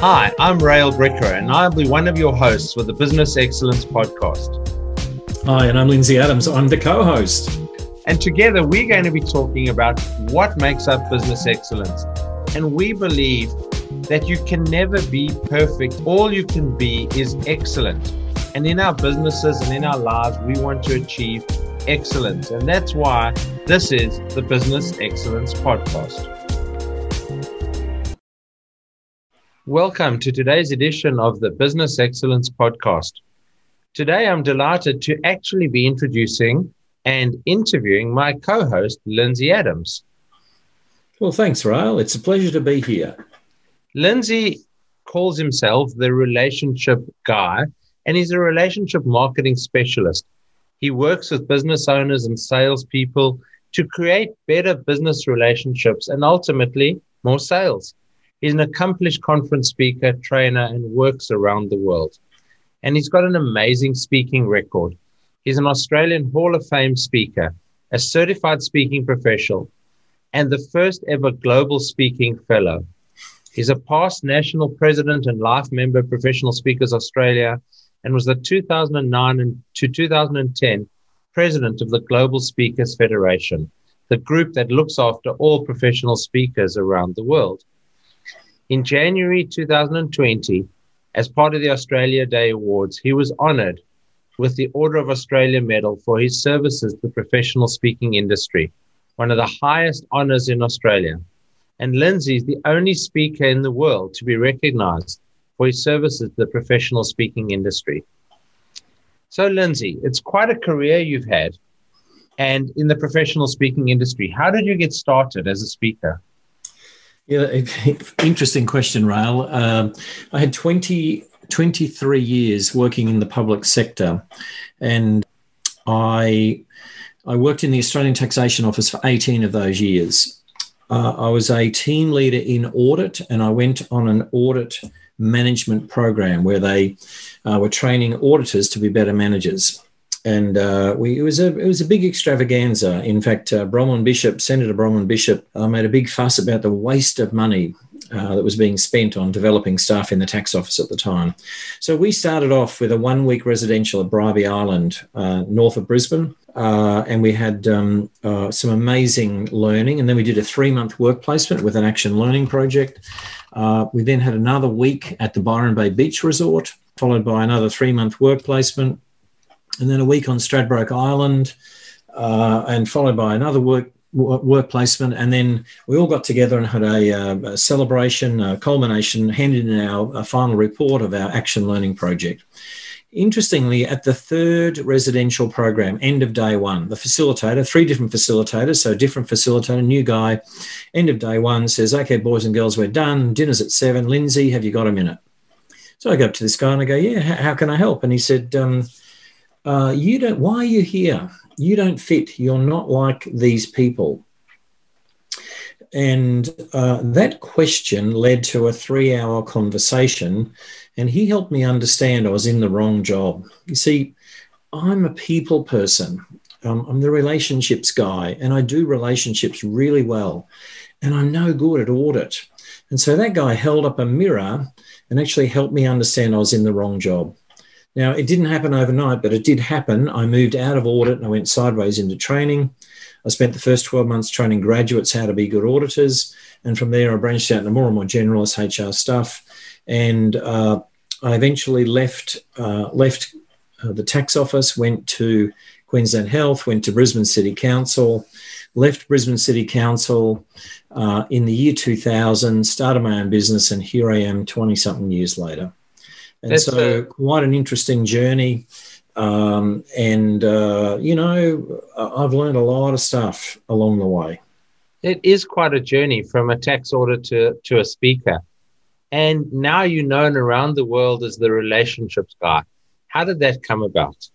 Hi, I'm Raell Bricker, and I'll be one of your hosts for the Business Excellence Podcast. Hi, and I'm Lindsay Adams. I'm the co-host. And together we're going to be talking about what makes up business excellence. And we believe that you can never be perfect. All you can be is excellent. And in our businesses and in our lives, we want to achieve excellence. And that's why this is the Business Excellence Podcast. Welcome to today's edition of the Business Excellence Podcast. Today, I'm delighted to actually be introducing and interviewing my co-host, Lindsay Adams. Well, thanks, Rael. It's a pleasure to be here. Lindsay calls himself the Relationship Guy, and he's a relationship marketing specialist. He works with business owners and salespeople to create better business relationships and ultimately more sales. He's an accomplished conference speaker, trainer, and works around the world. And he's got an amazing speaking record. He's an Australian Hall of Fame speaker, a certified speaking professional, and the first ever Global Speaking Fellow. He's a past national president and life member of Professional Speakers Australia, and was the 2009 to 2010 president of the Global Speakers Federation, the group that looks after all professional speakers around the world. In January 2020, as part of the Australia Day Awards, he was honoured with the Order of Australia Medal for his services to the professional speaking industry, one of the highest honours in Australia. And Lindsay is the only speaker in the world to be recognised for his services to the professional speaking industry. So, Lindsay, it's quite a career you've had, and in the professional speaking industry. How did you get started as a speaker? Yeah, interesting question, Rael. I had 23 years working in the public sector, and I worked in the Australian Taxation Office for 18 of those years. I was a team leader in audit, and I went on an audit management program where they were training auditors to be better managers. And it was a big extravaganza. In fact, Senator Bronwyn Bishop, made a big fuss about the waste of money that was being spent on developing staff in the tax office at the time. So we started off with a one-week residential at Bribie Island, north of Brisbane, and we had some amazing learning. And then we did a 3-month work placement with an action learning project. We then had another week at the Byron Bay Beach Resort, followed by another 3-month work placement. And then a week on Stradbroke Island, and followed by another work placement. And then we all got together and had a celebration, a culmination, handed in our final report of our action learning project. Interestingly, at the third residential program, end of day one, the facilitator, 3 different facilitators, so different facilitator, new guy, end of day one says, "Okay, boys and girls, we're done. Dinner's at 7. Lindsay, have you got a minute?" So I go up to this guy and I go, "Yeah, how can I help?" And he said, why are you here? You don't fit. You're not like these people. And that question led to a 3-hour conversation, and he helped me understand I was in the wrong job. You see, I'm a people person. I'm the relationships guy, and I do relationships really well, and I'm no good at audit. And so that guy held up a mirror and actually helped me understand I was in the wrong job. Now, it didn't happen overnight, but it did happen. I moved out of audit and I went sideways into training. I spent the first 12 months training graduates how to be good auditors. And from there, I branched out into more and more generalist HR stuff. And I eventually left the tax office, went to Queensland Health, went to Brisbane City Council, left Brisbane City Council in the year 2000, started my own business, and here I am 20-something years later. And that's so quite an interesting journey. I've learned a lot of stuff along the way. It is quite a journey from a tax auditor to a speaker. And now you're known around the world as the relationships guy. How did that come about?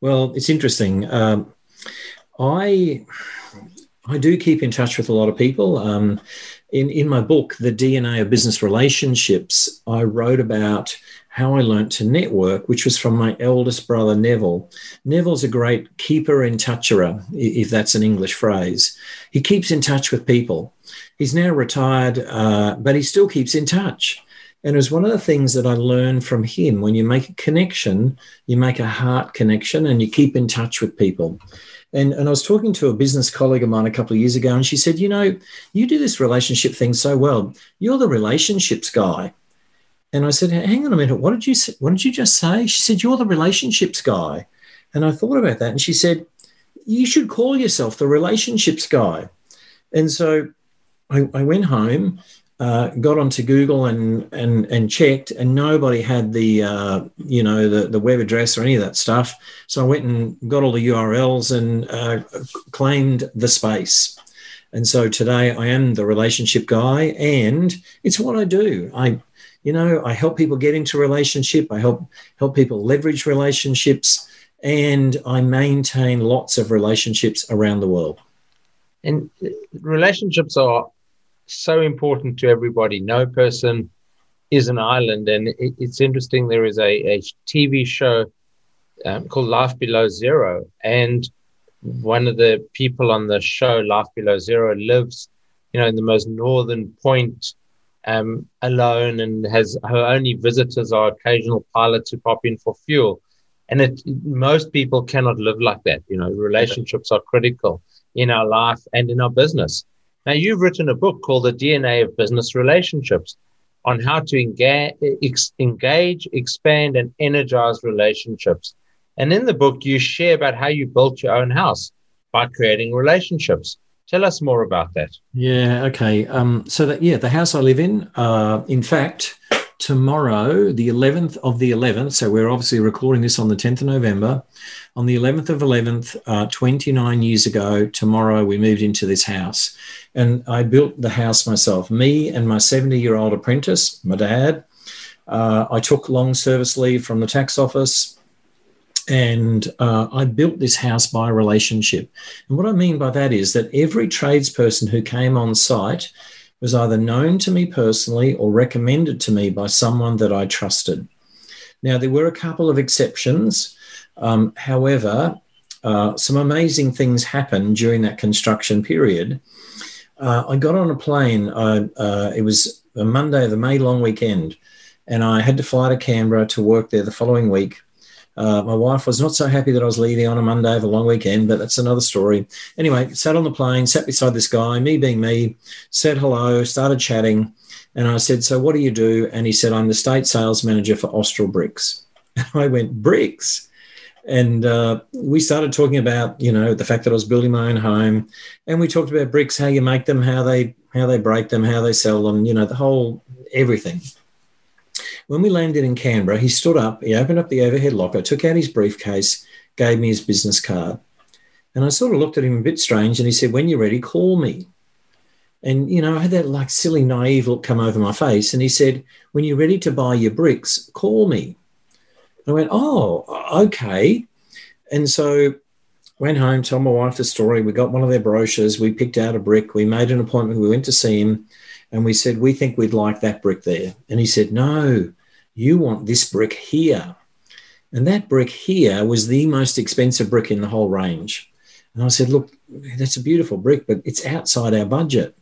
Well, it's interesting. I do keep in touch with a lot of people. In my book, The DNA of Business Relationships, I wrote about how I learnt to network, which was from my eldest brother, Neville. Neville's a great keeper in toucherer, if that's an English phrase. He keeps in touch with people. He's now retired, but he still keeps in touch. And it was one of the things that I learned from him. When you make a connection, you make a heart connection and you keep in touch with people. And I was talking to a business colleague of mine a couple of years ago, and she said, you know, you do this relationship thing so well. You're the relationships guy. And I said, hang on a minute, what did you just say? She said, you're the relationships guy. And I thought about that, and she said, you should call yourself the relationships guy. And so I went home, got onto Google and checked, and nobody had the web address or any of that stuff. So I went and got all the URLs and claimed the space. And so today I am the relationship guy, and it's what I do. I help people get into relationship. I help people leverage relationships, and I maintain lots of relationships around the world. And relationships are so important to everybody. No person is an island. And it's interesting, there is a TV show called Life Below Zero. And one of the people on the show, Life Below Zero, lives, in the most northern point alone, and has her only visitors are occasional pilots who pop in for fuel. And most people cannot live like that. Relationships are critical in our life and in our business. Now, you've written a book called The DNA of Business Relationships on how to engage, expand, and energize relationships. And in the book, you share about how you built your own house by creating relationships. Tell us more about that. Yeah, okay. The house I live in fact, tomorrow, the 11th of the 11th, so we're obviously recording this on the 10th of November, on the 11th of 11th, 29 years ago, tomorrow, we moved into this house. And I built the house myself, me and my 70-year-old apprentice, my dad. I took long service leave from the tax office, and I built this house by relationship. And what I mean by that is that every tradesperson who came on site was either known to me personally or recommended to me by someone that I trusted. Now, there were a couple of exceptions. However, some amazing things happened during that construction period. I got on a plane. It was a Monday of the May long weekend, and I had to fly to Canberra to work there the following week. My wife was not so happy that I was leaving on a Monday of a long weekend, but that's another story. Anyway, sat on the plane, sat beside this guy, me being me, said hello, started chatting. And I said, so what do you do? And he said, I'm the state sales manager for Austral Bricks. And I went, bricks? And we started talking about, the fact that I was building my own home. And we talked about bricks, how you make them, how they break them, how they sell them, the whole everything. When we landed in Canberra, he stood up, he opened up the overhead locker, took out his briefcase, gave me his business card. And I sort of looked at him a bit strange, and he said, when you're ready, call me. And, I had that silly, naive look come over my face. And he said, when you're ready to buy your bricks, call me. And I went, oh, okay. And so went home, told my wife the story. We got one of their brochures. We picked out a brick. We made an appointment. We went to see him. And we said, we think we'd like that brick there. And he said, no, you want this brick here. And that brick here was the most expensive brick in the whole range. And I said, look, that's a beautiful brick, but it's outside our budget.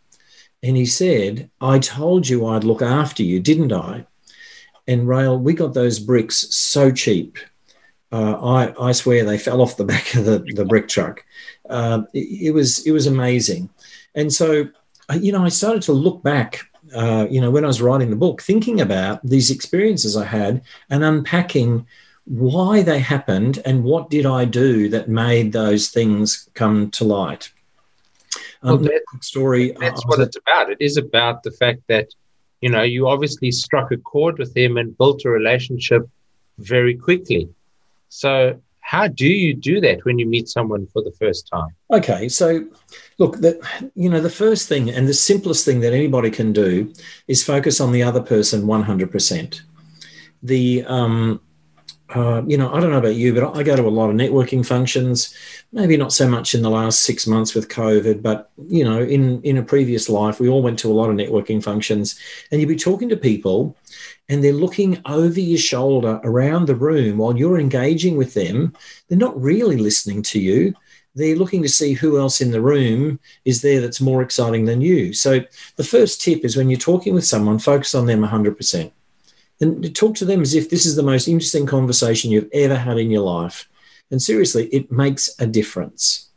And he said, I told you I'd look after you, didn't I? And Raell, we got those bricks so cheap. I swear they fell off the back of the brick truck. It was amazing. And so, I started to look back, when I was writing the book, thinking about these experiences I had and unpacking why they happened and what did I do that made those things come to light. That's what it's about. It is about the fact that, you obviously struck a chord with him and built a relationship very quickly. So how do you do that when you meet someone for the first time? Okay, so look, the first thing and the simplest thing that anybody can do is focus on the other person 100%. I don't know about you, but I go to a lot of networking functions, maybe not so much in the last 6 months with COVID, but, in a previous life, we all went to a lot of networking functions, and you'd be talking to people and they're looking over your shoulder around the room while you're engaging with them. They're not really listening to you. They're looking to see who else in the room is there that's more exciting than you. So the first tip is when you're talking with someone, focus on them 100%. and talk to them as if this is the most interesting conversation you've ever had in your life. And seriously, it makes a difference.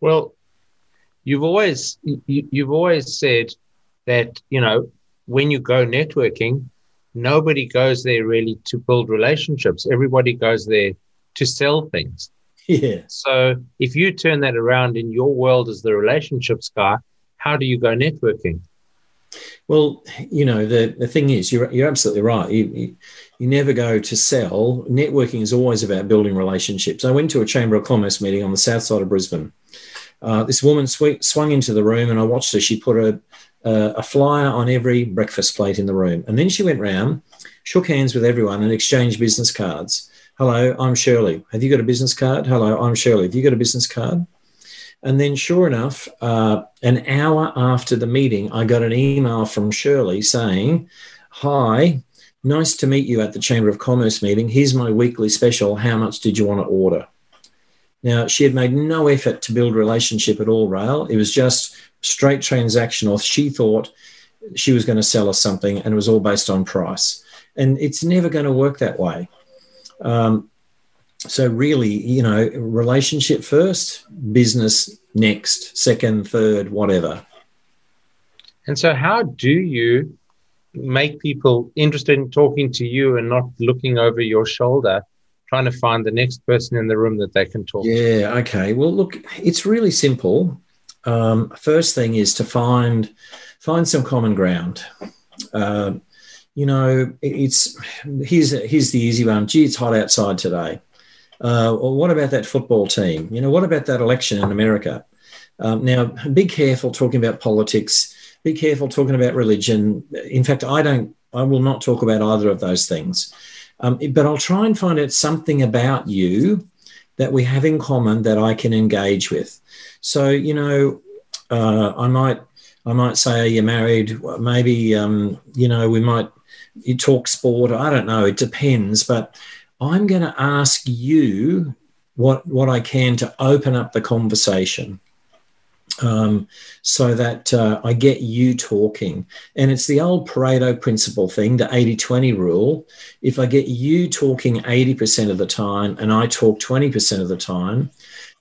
Well, you've always said that, you know, when you go networking, nobody goes there really to build relationships. Everybody goes there to sell things. Yeah. So if you turn that around in your world as the relationships guy, how do you go networking? Well, you know, the thing is, you're absolutely right. You never go to sell. Networking is always about building relationships. I went to a Chamber of Commerce meeting on the south side of Brisbane. This woman swung into the room, and I watched her. She put a flyer on every breakfast plate in the room. And then she went round, shook hands with everyone, and exchanged business cards. Hello, I'm Shirley. Have you got a business card? Hello, I'm Shirley. Have you got a business card? And then sure enough, an hour after the meeting, I got an email from Shirley saying, hi, nice to meet you at the Chamber of Commerce meeting. Here's my weekly special. How much did you want to order? Now, she had made no effort to build relationship at all, Rael. It was just straight transactional. She thought she was going to sell us something, and it was all based on price. And it's never going to work that way. So really, you know, relationship first, business next, second, third, whatever. And so how do you make people interested in talking to you and not looking over your shoulder, trying to find the next person in the room that they can talk to? Yeah, okay. Well, look, it's really simple. First thing is to find some common ground. You know, here's the easy one. Gee, it's hot outside today. Or what about that football team? You know, what about that election in America? Now, be careful talking about politics. Be careful talking about religion. In fact, I will not talk about either of those things. But I'll try and find out something about you that we have in common that I can engage with. So, you know, I might say, are you married? Maybe, you know, you talk sport. I don't know. It depends. But I'm going to ask you what I can to open up the conversation, so that I get you talking. And it's the old Pareto principle thing, the 80-20 rule. If I get you talking 80% of the time and I talk 20% of the time,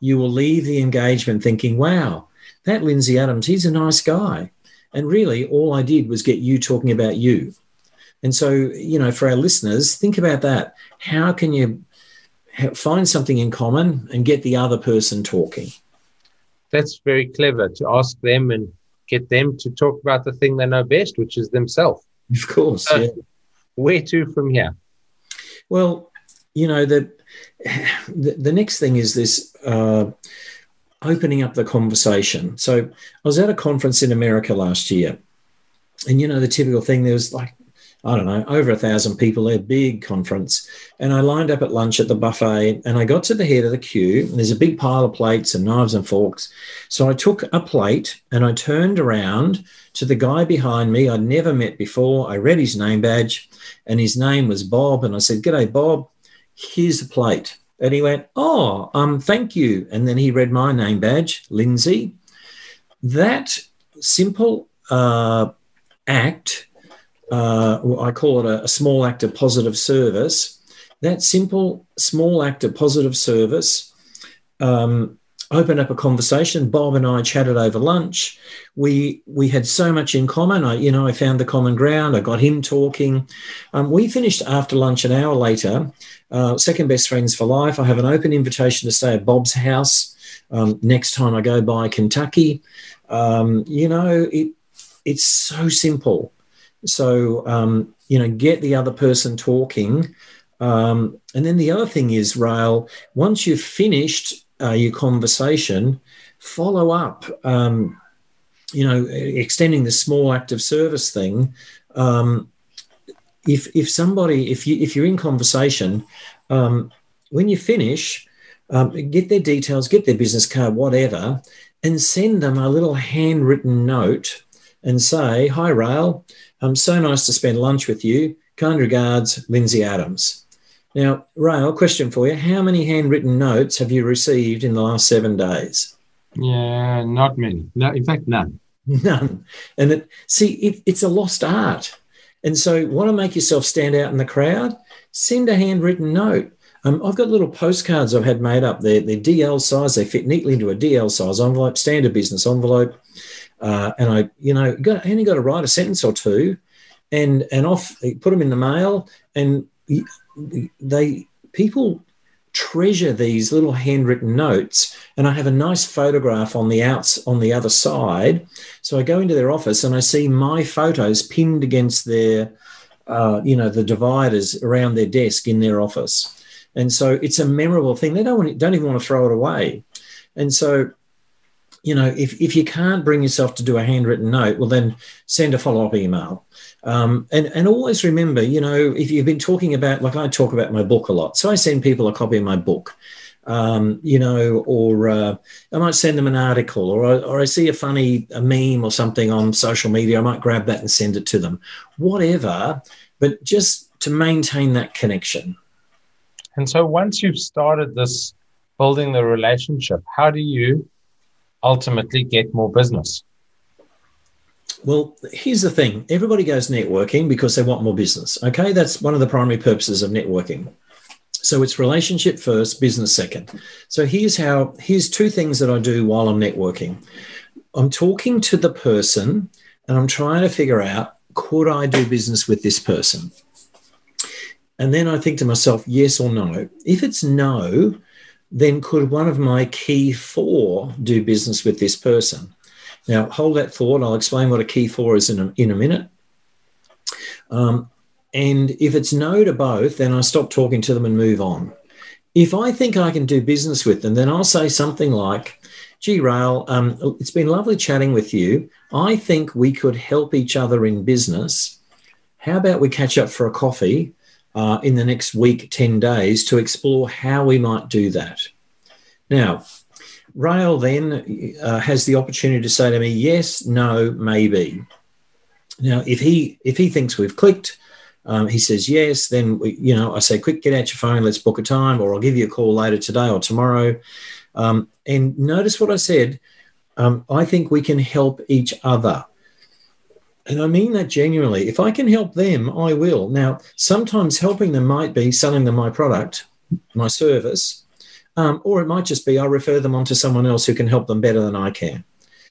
you will leave the engagement thinking, wow, that Lindsay Adams, he's a nice guy. And really all I did was get you talking about you. And so, you know, for our listeners, think about that. How can you find something in common and get the other person talking? That's very clever, to ask them and get them to talk about the thing they know best, which is themselves. Of course, so, yeah. Where to from here? Well, you know, the next thing is this opening up the conversation. So I was at a conference in America last year, and, you know, the typical thing, there was like, I don't know, over 1,000 people there, big conference. And I lined up at lunch at the buffet, and I got to the head of the queue, and there's a big pile of plates and knives and forks. So I took a plate and I turned around to the guy behind me I'd never met before. I read his name badge, and his name was Bob. And I said, g'day, Bob, here's the plate. And he went, oh, thank you. And then he read my name badge, Lindsay. That simple act, I call it a small act of positive service. That simple small act of positive service opened up a conversation. Bob and I chatted over lunch. We had so much in common. I found the common ground. I got him talking. We finished after lunch an hour later, second best friends for life. I have an open invitation to stay at Bob's house next time I go by Kentucky. You know, it's so simple. So, you know, get the other person talking. And then the other thing is, Rael, once you've finished your conversation, follow up, you know, extending the small act of service thing. If you're in conversation, when you finish, get their details, get their business card, whatever, and send them a little handwritten note and say, hi, Rael, so nice to spend lunch with you. Kind regards, Lindsay Adams. Now, Rael, question for you. How many handwritten notes have you received in the last 7 days? Yeah, not many. No, in fact, none. None. And it's a lost art. And so want to make yourself stand out in the crowd? Send a handwritten note. I've got little postcards I've had made up. They're DL size. They fit neatly into a DL size envelope, standard business envelope. And I, you know, only got to write a sentence or two and off, put them in the mail. And people treasure these little handwritten notes. And I have a nice photograph on the on the other side. So I go into their office and I see my photos pinned against their, the dividers around their desk in their office. And so it's a memorable thing. They don't even want to throw it away. And so, you know, if you can't bring yourself to do a handwritten note, well, then send a follow-up email. And always remember, you know, if you've been talking about, like I talk about my book a lot, so I send people a copy of my book, I might send them an article or I see a meme or something on social media. I might grab that and send it to them, whatever, but just to maintain that connection. And so once you've started this building the relationship, how do you ultimately get more business? Well, here's the thing. Everybody goes networking because they want more business, okay? That's one of the primary purposes of networking. So it's relationship first, business second. So here's two things that I do while I'm networking. I'm talking to the person and I'm trying to figure out, could I do business with this person? And then I think to myself, yes or no. If it's no, then could one of my key four do business with this person? Now, hold that thought. I'll explain what a key four is in a minute. And if it's no to both, then I stop talking to them and move on. If I think I can do business with them, then I'll say something like, gee, Raell, it's been lovely chatting with you. I think we could help each other in business. How about we catch up for a coffee in the next week, 10 days, to explore how we might do that. Now, Raell then has the opportunity to say to me, yes, no, maybe. Now, if he thinks we've clicked, he says yes, then I say, quick, get out your phone, let's book a time, or I'll give you a call later today or tomorrow. And notice what I said, I think we can help each other. And I mean that genuinely. If I can help them, I will. Now, sometimes helping them might be selling them my product, my service, or it might just be I refer them on to someone else who can help them better than I can.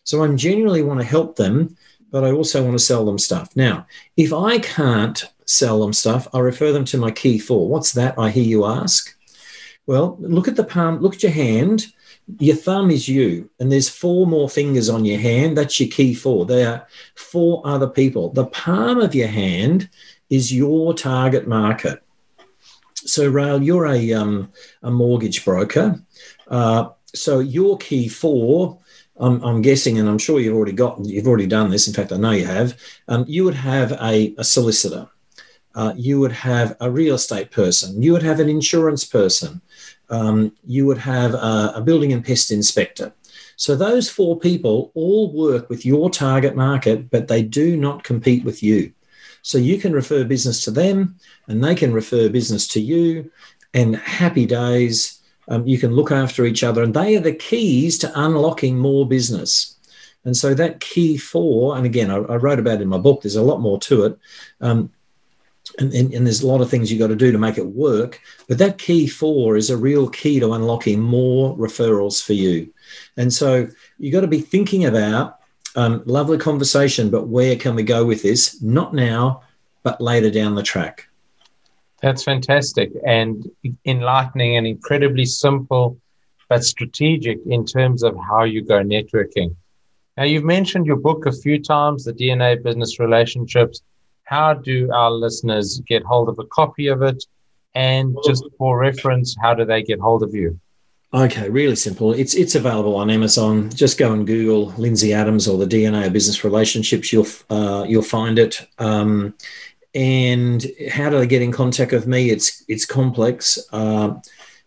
So I genuinely want to help them, but I also want to sell them stuff. Now, if I can't sell them stuff, I refer them to my key four. What's that, I hear you ask? Well, look at the palm, look at your hand. Your thumb is you, and there's four more fingers on your hand. That's your key four. They are four other people. The palm of your hand is your target market. So, Raell, you're a mortgage broker. So your key four, I'm guessing, and I'm sure you've already done this. In fact, I know you have. You would have a solicitor. You would have a real estate person. You would have an insurance person. You would have a building and pest inspector. So those four people all work with your target market, but they do not compete with you. So you can refer business to them and they can refer business to you, and happy days. You can look after each other, and they are the keys to unlocking more business. And so that key four, and again, I wrote about it in my book, there's a lot more to it. And there's a lot of things you've got to do to make it work. But that key four is a real key to unlocking more referrals for you. And so you've got to be thinking about lovely conversation, but where can we go with this? Not now, but later down the track. That's fantastic and enlightening and incredibly simple, but strategic in terms of how you go networking. Now, you've mentioned your book a few times, The DNA of Business Relationships. How do our listeners get hold of a copy of it? And just for reference, how do they get hold of you? Okay, really simple. It's available on Amazon. Just go and Google Lindsay Adams or the DNA of Business Relationships. You'll find it. And how do they get in contact with me? It's complex.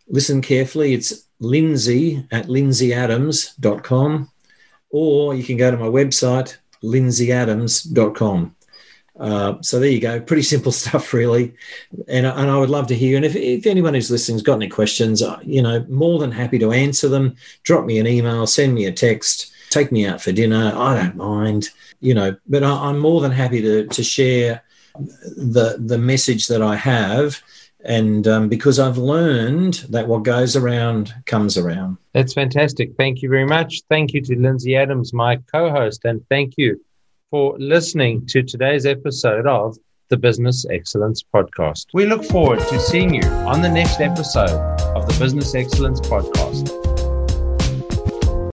Listen carefully. It's lindsay@lindsayadams.com, or you can go to my website, lindsayadams.com. So there you go. Pretty simple stuff, really. And I would love to hear. And if anyone who's listening has got any questions, more than happy to answer them. Drop me an email, send me a text, take me out for dinner. I don't mind, but I'm more than happy to share the message that I have. And because I've learned that what goes around comes around. That's fantastic. Thank you very much. Thank you to Lindsay Adams, my co-host, and thank you for listening to today's episode of the Business Excellence Podcast. We look forward to seeing you on the next episode of the Business Excellence Podcast.